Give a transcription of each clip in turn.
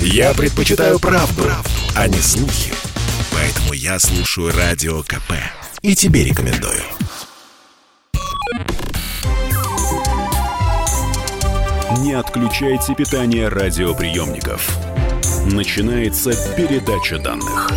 Я предпочитаю правду, а не слухи. Поэтому я слушаю Радио КП. И тебе рекомендую. Не отключайте питание радиоприемников. Начинается передача данных.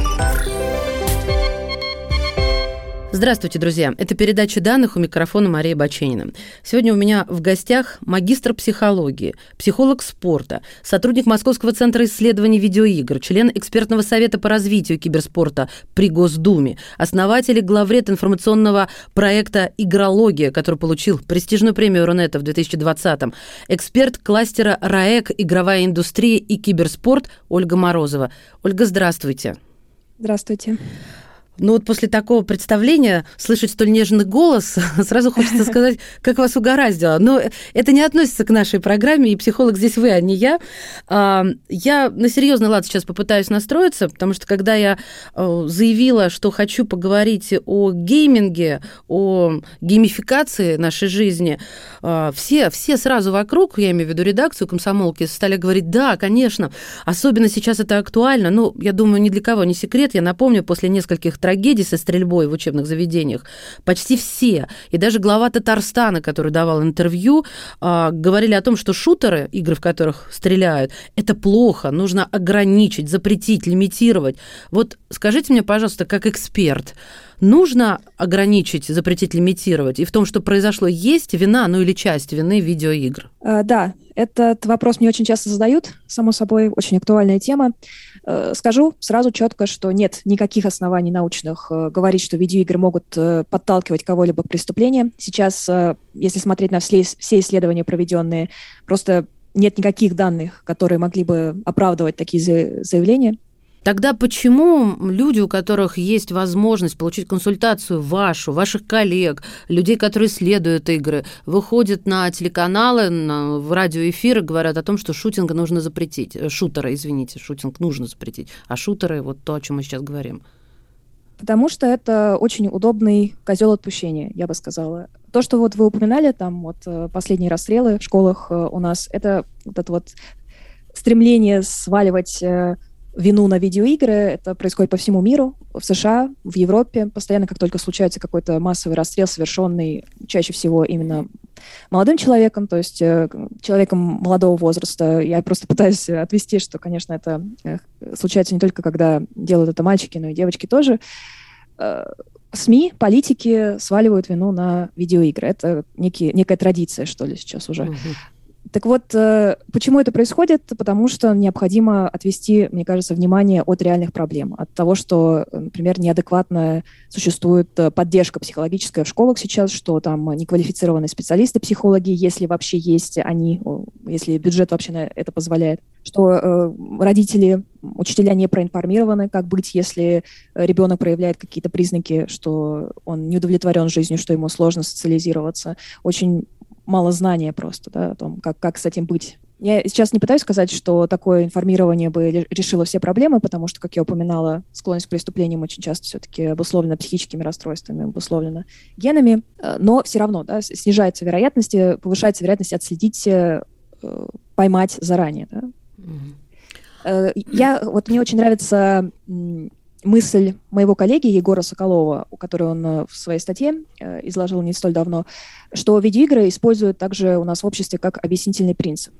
Здравствуйте, друзья. Это передача данных, у микрофона Мария Баченина. Сегодня у меня в гостях магистр психологии, психолог спорта, сотрудник Московского центра исследований видеоигр, член экспертного совета по развитию киберспорта при Госдуме, основатель и главред информационного проекта «Игрология», который получил престижную премию Рунета в 2020-м, эксперт кластера РАЭК «Игровая индустрия и киберспорт» Ольга Морозова. Ольга, здравствуйте. Здравствуйте. Ну вот после такого представления слышать столь нежный голос, сразу хочется сказать, как вас угораздило. Но это не относится к нашей программе, и психолог здесь вы, а не я. Я на серьезный лад сейчас попытаюсь настроиться, потому что когда я заявила, что хочу поговорить о гейминге, о геймификации нашей жизни, все сразу вокруг, я имею в виду редакцию «Комсомолки», стали говорить, да, конечно, особенно сейчас это актуально. Ну, я думаю, ни для кого не секрет. Я напомню, после нескольких трагедий со стрельбой в учебных заведениях, почти все, и даже глава Татарстана, который давал интервью, говорили о том, что шутеры, игры, в которых стреляют, это плохо, нужно ограничить, запретить, лимитировать. Вот скажите мне, пожалуйста, как эксперт, нужно ограничить, запретить, лимитировать? И в том, что произошло, есть вина, ну или часть вины видеоигр? Да, этот вопрос мне очень часто задают. Само собой, очень актуальная тема. Скажу сразу четко, что нет никаких оснований научных говорить, что видеоигры могут подталкивать кого-либо к преступлениям. Сейчас, если смотреть на все исследования, проведенные, просто нет никаких данных, которые могли бы оправдывать такие заявления. Тогда почему люди, у которых есть возможность получить консультацию вашу, ваших коллег, людей, которые исследуют игры, выходят на телеканалы, в радиоэфиры, говорят о том, что шутинг нужно запретить, шутинг нужно запретить, а шутеры, вот то, о чем мы сейчас говорим? Потому что это очень удобный козел отпущения, я бы сказала. То, что вот вы упоминали, там вот последние расстрелы в школах у нас, это стремление сваливать вину на видеоигры, это происходит по всему миру, в США, в Европе. Постоянно, как только случается какой-то массовый расстрел, совершенный чаще всего именно молодым человеком, то есть человеком молодого возраста, я просто пытаюсь отвести, что, конечно, это случается не только, когда делают это мальчики, но и девочки тоже. СМИ, политики сваливают вину на видеоигры. Это некая традиция, что ли, сейчас уже. Так вот, почему это происходит? Потому что необходимо отвести, мне кажется, внимание от реальных проблем, от того, что, например, неадекватно существует поддержка психологическая в школах сейчас, что там неквалифицированные специалисты-психологи, если вообще есть они, если бюджет вообще на это позволяет, что родители, учителя не проинформированы, как быть, если ребенок проявляет какие-то признаки, что он не удовлетворен жизнью, что ему сложно социализироваться, очень мало знания просто, да, о том, как с этим быть. Я сейчас не пытаюсь сказать, что такое информирование бы решило все проблемы, потому что, как я упоминала, склонность к преступлениям очень часто все-таки обусловлена психическими расстройствами, обусловлена генами, но все равно, да, снижается вероятность, повышается вероятность отследить, поймать заранее. Да. Мне очень нравится мысль моего коллеги Егора Соколова, которую он в своей статье изложил не столь давно, что видеоигры используют также у нас в обществе как объяснительный принцип.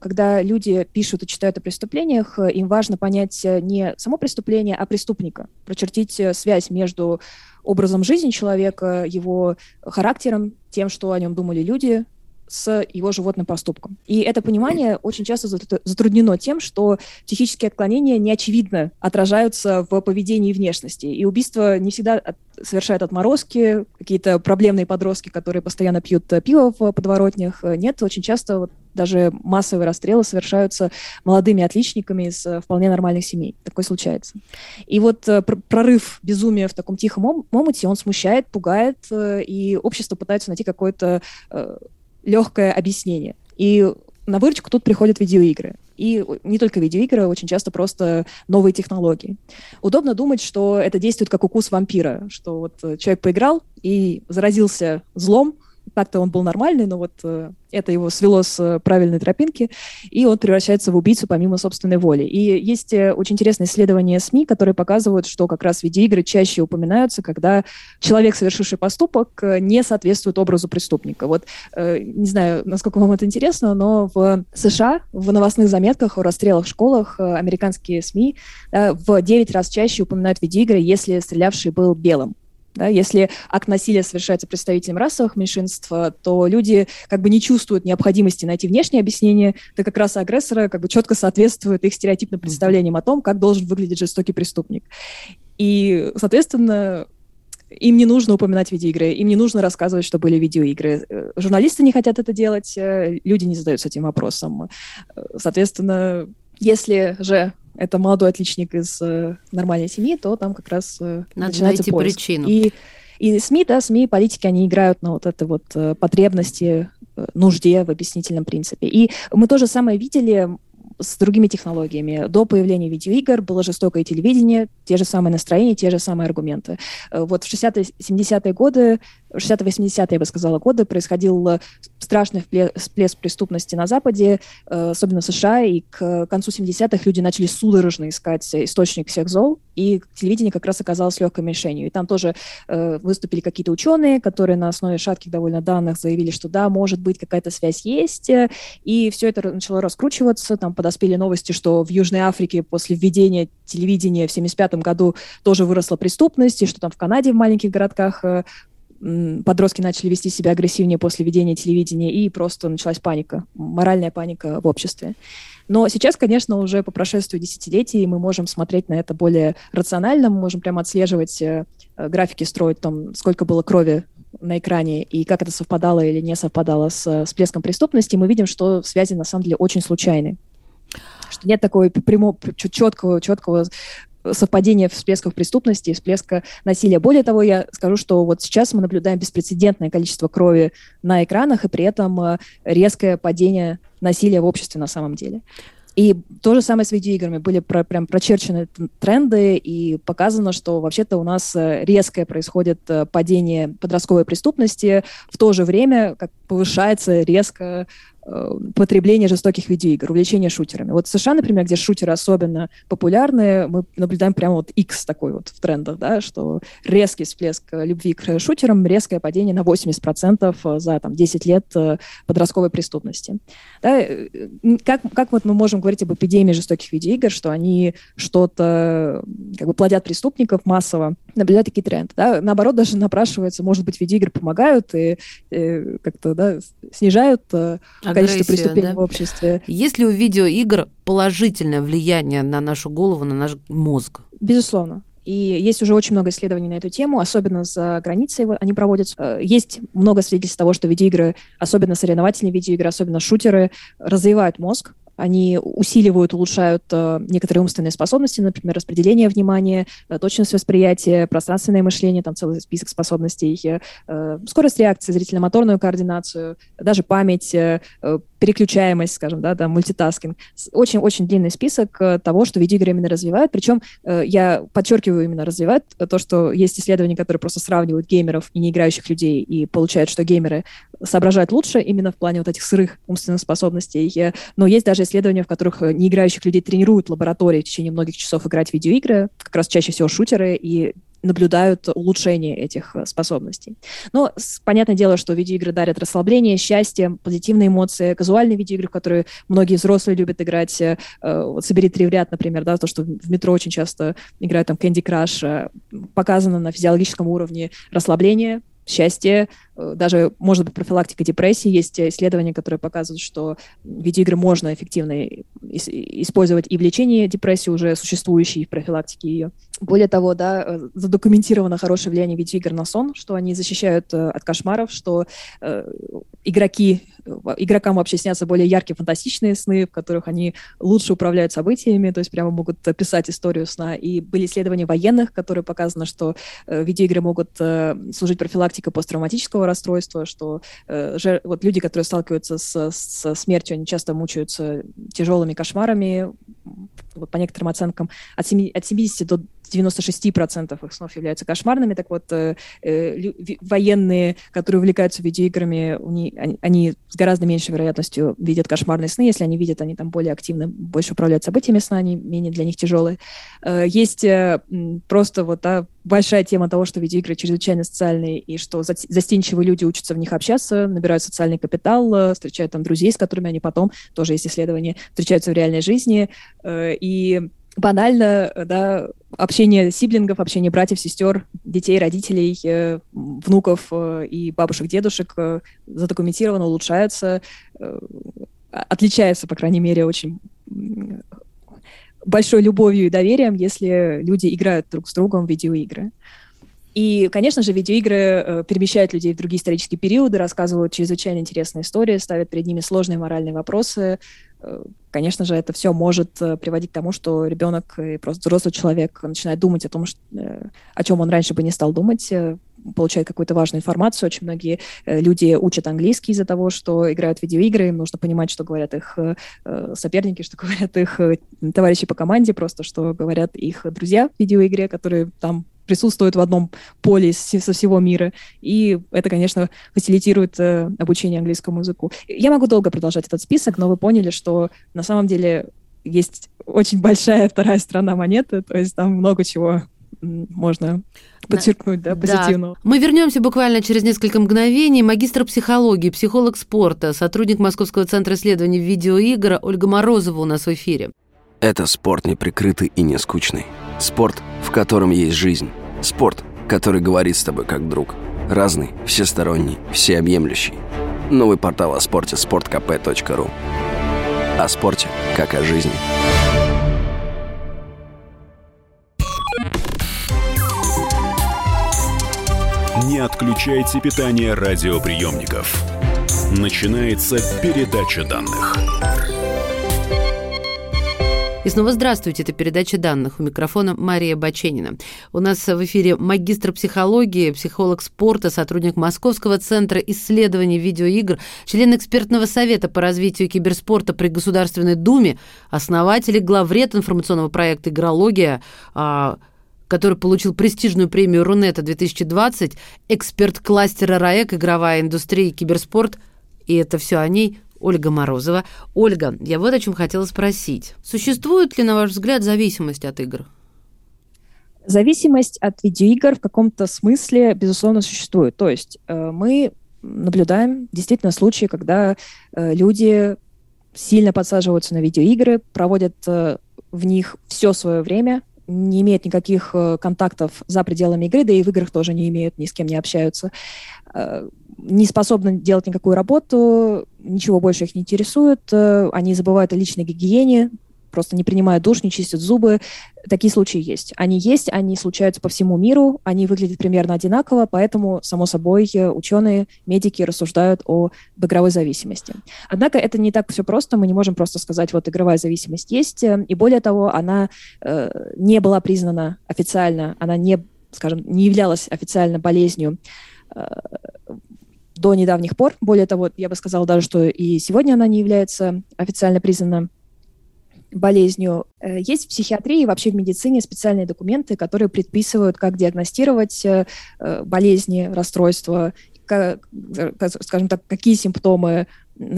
Когда люди пишут и читают о преступлениях, им важно понять не само преступление, а преступника, прочертить связь между образом жизни человека, его характером, тем, что о нем думали люди, с его животным поступком. И это понимание очень часто затруднено тем, что психические отклонения неочевидно отражаются в поведении и внешности. И убийство не всегда совершают отморозки, какие-то проблемные подростки, которые постоянно пьют пиво в подворотнях. Нет, очень часто даже массовые расстрелы совершаются молодыми отличниками из вполне нормальных семей. Такое случается. И вот прорыв безумия в таком тихом омуте, он смущает, пугает, и общество пытается найти какое-то легкое объяснение. И на выручку тут приходят видеоигры. И не только видеоигры, очень часто просто новые технологии. Удобно думать, что это действует как укус вампира, что вот человек поиграл и заразился злом, Так-то он был нормальный, но вот это его свело с правильной тропинки, и он превращается в убийцу помимо собственной воли. И есть очень интересные исследования СМИ, которые показывают, что как раз видеоигры чаще упоминаются, когда человек, совершивший поступок, не соответствует образу преступника. Вот не знаю, насколько вам это интересно, но в США в новостных заметках о расстрелах в школах американские СМИ в 9 раз чаще упоминают видеоигры, если стрелявший был белым. Да, если акт насилия совершается представителем расовых меньшинств, то люди как бы не чувствуют необходимости найти внешнее объяснение, так как раса агрессора как бы четко соответствует их стереотипным представлениям о том, как должен выглядеть жестокий преступник. И, соответственно, им не нужно упоминать видеоигры, им не нужно рассказывать, что были видеоигры. Журналисты не хотят это делать, люди не задаются этим вопросом. Соответственно, если же это молодой отличник из нормальной семьи, то там как раз начинается поиск. Причину. И СМИ, да, СМИ, политики, они играют на вот это вот потребности, нужде в объяснительном принципе. И мы то же самое видели с другими технологиями. До появления видеоигр было жестокое телевидение, те же самые настроения, те же самые аргументы. Вот в 60-70-е годы, 60-80-е, я бы сказала, годы происходил страшный всплеск преступности на Западе, особенно в США, и к концу 70-х люди начали судорожно искать источник всех зол, и телевидение как раз оказалось легкой мишенью. И там тоже выступили какие-то ученые, которые на основе шатких довольно данных заявили, что да, может быть, какая-то связь есть, и все это начало раскручиваться, там подоспели новости, что в Южной Африке после введения телевидения в 1975 году тоже выросла преступность, и что там в Канаде в маленьких городках подростки начали вести себя агрессивнее после введения телевидения, и просто началась паника, моральная паника в обществе. Но сейчас, конечно, уже по прошествию десятилетий мы можем смотреть на это более рационально, мы можем прямо отслеживать графики, строить там, сколько было крови на экране, и как это совпадало или не совпадало с всплеском преступности, мы видим, что связи на самом деле очень случайны. Что нет такого прямого, четкого совпадения всплесков преступности и всплеска насилия. Более того, я скажу, что вот сейчас мы наблюдаем беспрецедентное количество крови на экранах и при этом резкое падение насилия в обществе на самом деле. И то же самое с видеоиграми. Были прям прочерчены тренды, и показано, что вообще-то у нас резкое происходит падение подростковой преступности, в то же время как повышается резко потребление жестоких видеоигр, увлечение шутерами. Вот в США, например, где шутеры особенно популярны, мы наблюдаем прямо вот X такой вот в трендах, да, что резкий всплеск любви к шутерам, резкое падение на 80% за там, 10 лет подростковой преступности. Да? Как вот мы можем говорить об эпидемии жестоких видеоигр, что они что-то как бы плодят преступников массово, наблюдают такие тренды. Да? Наоборот, даже напрашивается, может быть, видеоигры помогают и как-то да, снижают количество преступлений да? в обществе. Есть ли у видеоигр положительное влияние на нашу голову, на наш мозг? Безусловно. И есть уже очень много исследований на эту тему, особенно за границей они проводятся. Есть много свидетельств того, что видеоигры, особенно соревновательные видеоигры, особенно шутеры, развивают мозг. Они усиливают, улучшают некоторые умственные способности, например, распределение внимания, точность восприятия, пространственное мышление, там целый список способностей, скорость реакции, зрительно-моторную координацию, даже память, переключаемость, скажем, да, там, мультитаскинг. Очень-очень длинный список того, что видеоигры именно развивают. Причем я подчеркиваю именно развивают то, что есть исследования, которые просто сравнивают геймеров и неиграющих людей и получают, что геймеры соображают лучше именно в плане вот этих сырых умственных способностей. Но есть даже исследования, в которых неиграющих людей тренируют в лаборатории в течение многих часов играть в видеоигры, как раз чаще всего шутеры, и наблюдают улучшение этих способностей. Но понятное дело, что видеоигры дарят расслабление, счастье, позитивные эмоции, казуальные видеоигры, в которые многие взрослые любят играть. Вот «Собери три в ряд», например, да, то, что в метро очень часто играют там «Кэнди Краш», показано на физиологическом уровне расслабление, счастье, даже, может быть, профилактика депрессии. Есть исследования, которые показывают, что видеоигры можно эффективно использовать и в лечении депрессии, уже существующей, и в профилактике ее. Более того, да, задокументировано хорошее влияние видеоигр на сон, что они защищают от кошмаров, что игрокам вообще снятся более яркие фантастичные сны, в которых они лучше управляют событиями, то есть прямо могут писать историю сна. И были исследования военных, которые показано, что видеоигры могут служить профилактикой посттравматического расстройства, что вот люди, которые сталкиваются со смертью, они часто мучаются тяжелыми кошмарами, по некоторым оценкам от 70 до 96% их снов являются кошмарными. Так вот, военные, которые увлекаются видеоиграми, они с гораздо меньшей вероятностью видят кошмарные сны. Если они видят, они там более активны, больше управляют событиями сна, они менее для них тяжелые. Есть просто вот большая тема того, что видеоигры чрезвычайно социальные, и что застенчивые люди учатся в них общаться, набирают социальный капитал, встречают там друзей, с которыми они потом, тоже есть исследования, встречаются в реальной жизни, и банально, да, общение сиблингов, общение братьев, сестер, детей, родителей, внуков и бабушек, дедушек задокументировано улучшается, отличается, по крайней мере, очень большой любовью и доверием, если люди играют друг с другом в видеоигры. И, конечно же, видеоигры перемещают людей в другие исторические периоды, рассказывают чрезвычайно интересные истории, ставят перед ними сложные моральные вопросы. Конечно же, это все может приводить к тому, что ребенок и просто взрослый человек начинает думать о том, о чем он раньше бы не стал думать, получает какую-то важную информацию. Очень многие люди учат английский из-за того, что играют в видеоигры, им нужно понимать, что говорят их соперники, что говорят их товарищи по команде, просто что говорят их друзья в видеоигре, которые там присутствуют в одном поле со всего мира. И это, конечно, фасилитирует обучение английскому языку. Я могу долго продолжать этот список, но вы поняли, что на самом деле есть очень большая вторая сторона монеты, то есть там много чего можно подчеркнуть, да, позитивного. Да. Мы вернемся буквально через несколько мгновений. Магистр психологии, психолог спорта, сотрудник Московского центра исследований видеоигр Ольга Морозова у нас в эфире. Это спорт неприкрытый и нескучный. Спорт, в котором есть жизнь. Спорт, который говорит с тобой как друг. Разный, всесторонний, всеобъемлющий. Новый портал о спорте – sportkp.ru. О спорте, как о жизни. Не отключайте питание радиоприемников. Начинается передача данных. И снова здравствуйте, это передача данных. У микрофона Мария Баченина. У нас в эфире магистр психологии, психолог спорта, сотрудник Московского центра исследований видеоигр, член экспертного совета по развитию киберспорта при Государственной Думе, основатель и главред информационного проекта «Игрология», который получил престижную премию Рунета 2020, эксперт кластера РАЭК, игровая индустрия и киберспорт. И это все о ней. Ольга Морозова. Ольга, я вот о чем хотела спросить. Существует ли, на ваш взгляд, зависимость от игр? Зависимость от видеоигр в каком-то смысле, безусловно, существует. То есть мы наблюдаем действительно случаи, когда люди сильно подсаживаются на видеоигры, проводят в них все свое время, не имеют никаких контактов за пределами игры, да и в играх тоже не имеют, ни с кем не общаются, не способны делать никакую работу, ничего больше их не интересует, они забывают о личной гигиене, просто не принимают душ, не чистят зубы. Такие случаи есть. Они есть, они случаются по всему миру, они выглядят примерно одинаково, поэтому, само собой, ученые, медики рассуждают об игровой зависимости. Однако это не так все просто, мы не можем просто сказать, вот игровая зависимость есть, и более того, она не была признана официально, она не, скажем, не являлась официально болезнью до недавних пор. Более того, я бы сказала даже, что и сегодня она не является официально признана болезнью. Есть в психиатрии и вообще в медицине специальные документы, которые предписывают, как диагностировать болезни, расстройства, скажем так, на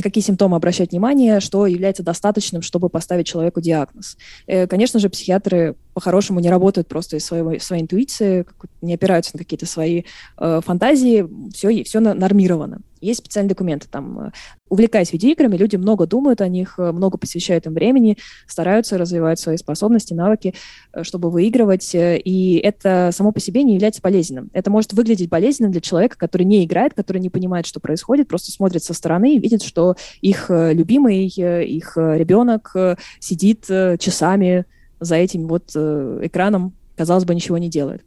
какие симптомы обращать внимание, что является достаточным, чтобы поставить человеку диагноз. Конечно же, психиатры по-хорошему не работают просто из своей интуиции, не опираются на какие-то свои фантазии, все нормировано. Есть специальные документы. Там, увлекаясь видеоиграми, люди много думают о них, много посвящают им времени, стараются развивать свои способности, навыки, чтобы выигрывать. И это само по себе не является болезненным. Это может выглядеть болезненным для человека, который не играет, который не понимает, что происходит, просто смотрит со стороны и видит, что их любимый, их ребенок сидит часами за этим вот экраном, казалось бы, ничего не делает.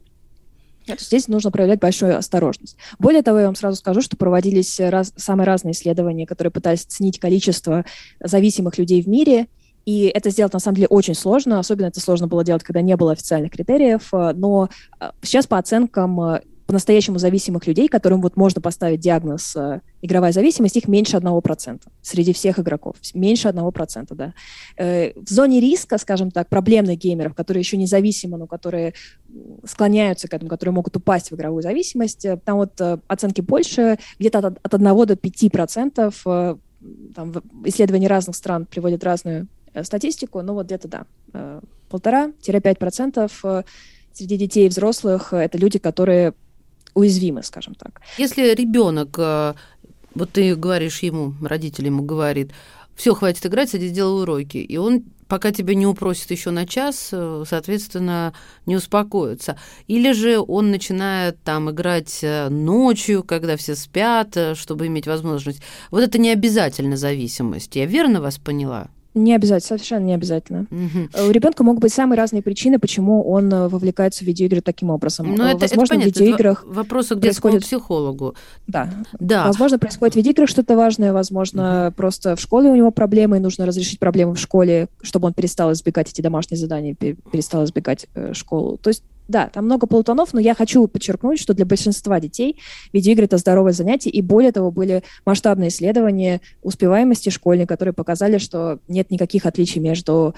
Здесь нужно проявлять большую осторожность. Более того, я вам сразу скажу, что проводились самые разные исследования, которые пытались оценить количество зависимых людей в мире, и это сделать, на самом деле, очень сложно. Особенно это сложно было делать, когда не было официальных критериев, но сейчас по оценкам по-настоящему зависимых людей, которым вот можно поставить диагноз игровая зависимость, их меньше 1% среди всех игроков. Меньше 1%, да. В зоне риска, скажем так, проблемных геймеров, которые еще независимы, но которые склоняются к этому, которые могут упасть в игровую зависимость, там вот оценки больше, где-то от 1 до 5%. Там исследования разных стран приводят разную статистику, но вот где-то, да, 1,5-5% среди детей и взрослых — это люди, которые уязвимы, скажем так. Если ребенок, вот ты говоришь ему, родитель ему говорит: все, хватит играть, садись, делай уроки, и он, пока тебя не упросит еще на час, соответственно, не успокоится. Или же он начинает там играть ночью, когда все спят, чтобы иметь возможность. Вот это не обязательно зависимость. Я верно вас поняла? Не обязательно, совершенно не обязательно. Угу. У ребенка могут быть самые разные причины, почему он вовлекается в видеоигры таким образом. Но возможно, это в видеоиграх вопросы к детскому психологу. Да. Да. Возможно, происходит в видеоиграх что-то важное, возможно, просто в школе у него проблемы, и нужно разрешить проблемы в школе, чтобы он перестал избегать эти домашние задания, перестал избегать школу. То есть, да, там много полутонов, но я хочу подчеркнуть, что для большинства детей видеоигры — это здоровое занятие, и более того, были масштабные исследования успеваемости школьников, которые показали, что нет никаких отличий между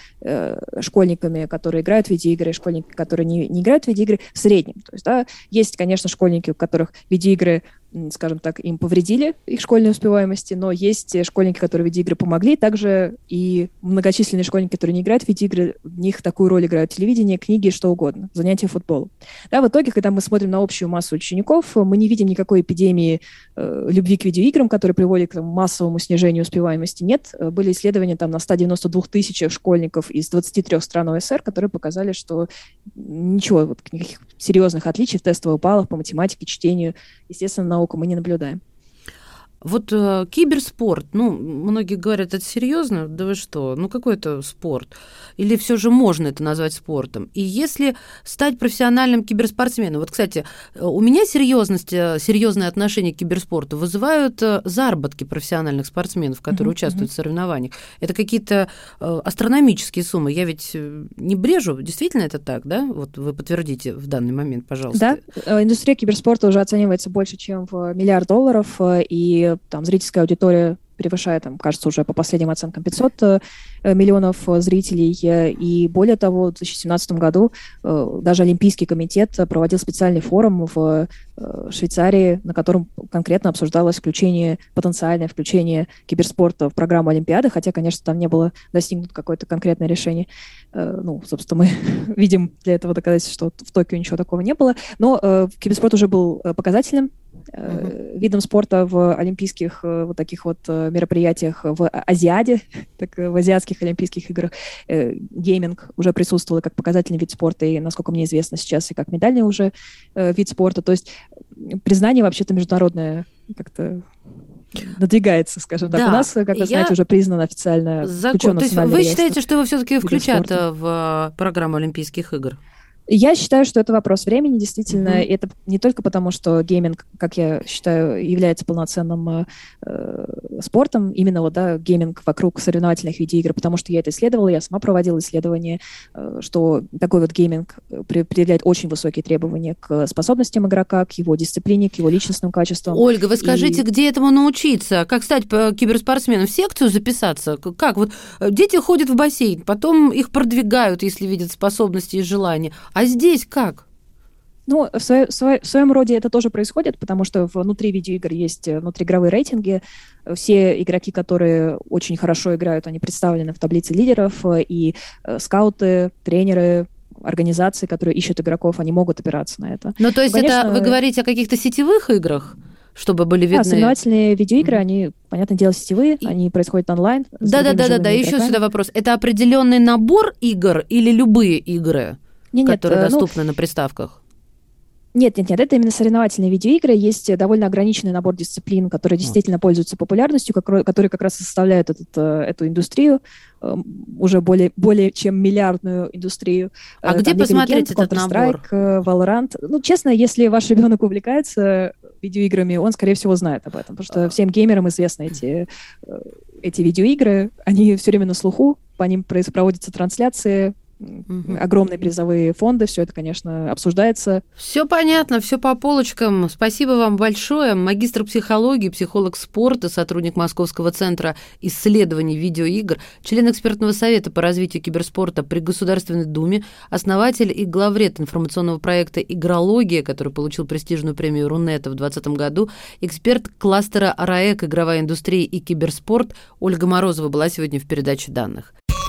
школьниками, которые играют в видеоигры, и школьниками, которые не играют в видеоигры, в среднем. То есть, да, есть, конечно, школьники, у которых видеоигры, скажем так, им повредили их школьной успеваемости, но есть школьники, которые в видеоигры помогли, также и многочисленные школьники, которые не играют в видеоигры, в них такую роль играют телевидение, книги, что угодно, занятия футболом. Да, в итоге, когда мы смотрим на общую массу учеников, мы не видим никакой эпидемии любви к видеоиграм, которая приводит к массовому снижению успеваемости. Нет, были исследования там на 192 тысячах школьников из 23 стран ОСР, которые показали, что ничего, вот, никаких серьезных отличий в тестовых баллах по математике, чтению, естественно, науку мы не наблюдаем. Вот киберспорт, многие говорят, это серьезно, да вы что, какой это спорт? Или все же можно это назвать спортом? И если стать профессиональным киберспортсменом, вот, кстати, у меня серьезное отношение к киберспорту вызывают заработки профессиональных спортсменов, которые участвуют в соревнованиях. Это какие-то астрономические суммы. Я ведь не брежу, действительно это так, да? Вот вы подтвердите в данный момент, пожалуйста. Да, индустрия киберспорта уже оценивается больше, чем в $1 миллиард, и там зрительская аудитория превышает, там, кажется, уже по последним оценкам 500 миллионов зрителей. И более того, в 2017 году даже Олимпийский комитет проводил специальный форум в Швейцарии, на котором конкретно обсуждалось потенциальное включение киберспорта в программу Олимпиады, хотя, конечно, там не было достигнуто какое-то конкретное решение. Собственно, мы видим для этого доказательства, что в Токио ничего такого не было. Но киберспорт уже был показателем, видом спорта в олимпийских вот таких вот мероприятиях в Азиаде, так в азиатских олимпийских играх. Гейминг уже присутствовал как показательный вид спорта, и, насколько мне известно, сейчас и как медальный уже вид спорта. То есть признание вообще-то международное как-то надвигается, скажем так. Да. У нас, как вы знаете, уже признано официально. То есть вы считаете, что его все-таки включат в программу Олимпийских игр? Я считаю, что это вопрос времени, действительно. И это не только потому, что гейминг, как я считаю, является полноценным спортом, именно вот, да, гейминг вокруг соревновательных видеоигр, потому что я это исследовала, я сама проводила исследование, что такой вот гейминг предъявляет очень высокие требования к способностям игрока, к его дисциплине, к его личностным качествам. Ольга, вы скажите, где этому научиться? Как стать киберспортсменом? В секцию записаться? Как? Вот дети ходят в бассейн, потом их продвигают, если видят способности и желания. А здесь как? В своем роде это тоже происходит, потому что внутри видеоигр есть внутриигровые рейтинги. Все игроки, которые очень хорошо играют, они представлены в таблице лидеров, и скауты, тренеры, организации, которые ищут игроков, они могут опираться на это. Ну, то есть, конечно, это вы говорите о каких-то сетевых играх? Чтобы были видны. Соревновательные видеоигры, они, понятное дело, сетевые, они происходят онлайн. Да. Еще сюда вопрос. Это определенный набор игр или любые игры? Которые доступны на приставках? Нет, это именно соревновательные видеоигры. Есть довольно ограниченный набор дисциплин, которые действительно пользуются популярностью, которые как раз и составляют эту индустрию, уже более чем миллиардную индустрию. А где посмотреть этот набор? Counter-Strike, Valorant. Честно, если ваш ребенок увлекается видеоиграми, он, скорее всего, знает об этом, потому что всем геймерам известны эти видеоигры, они все время на слуху, по ним проводятся трансляции, огромные призовые фонды, все это, конечно, обсуждается. Все понятно, все по полочкам. Спасибо вам большое. Магистр психологии, психолог спорта, сотрудник Московского центра исследований видеоигр, член экспертного совета по развитию киберспорта при Государственной Думе, основатель и главред информационного проекта «Игрология», который получил престижную премию Рунета в 2020 году, эксперт кластера РАЭК «Игровая индустрия и киберспорт» Ольга Морозова была сегодня в передаче данных.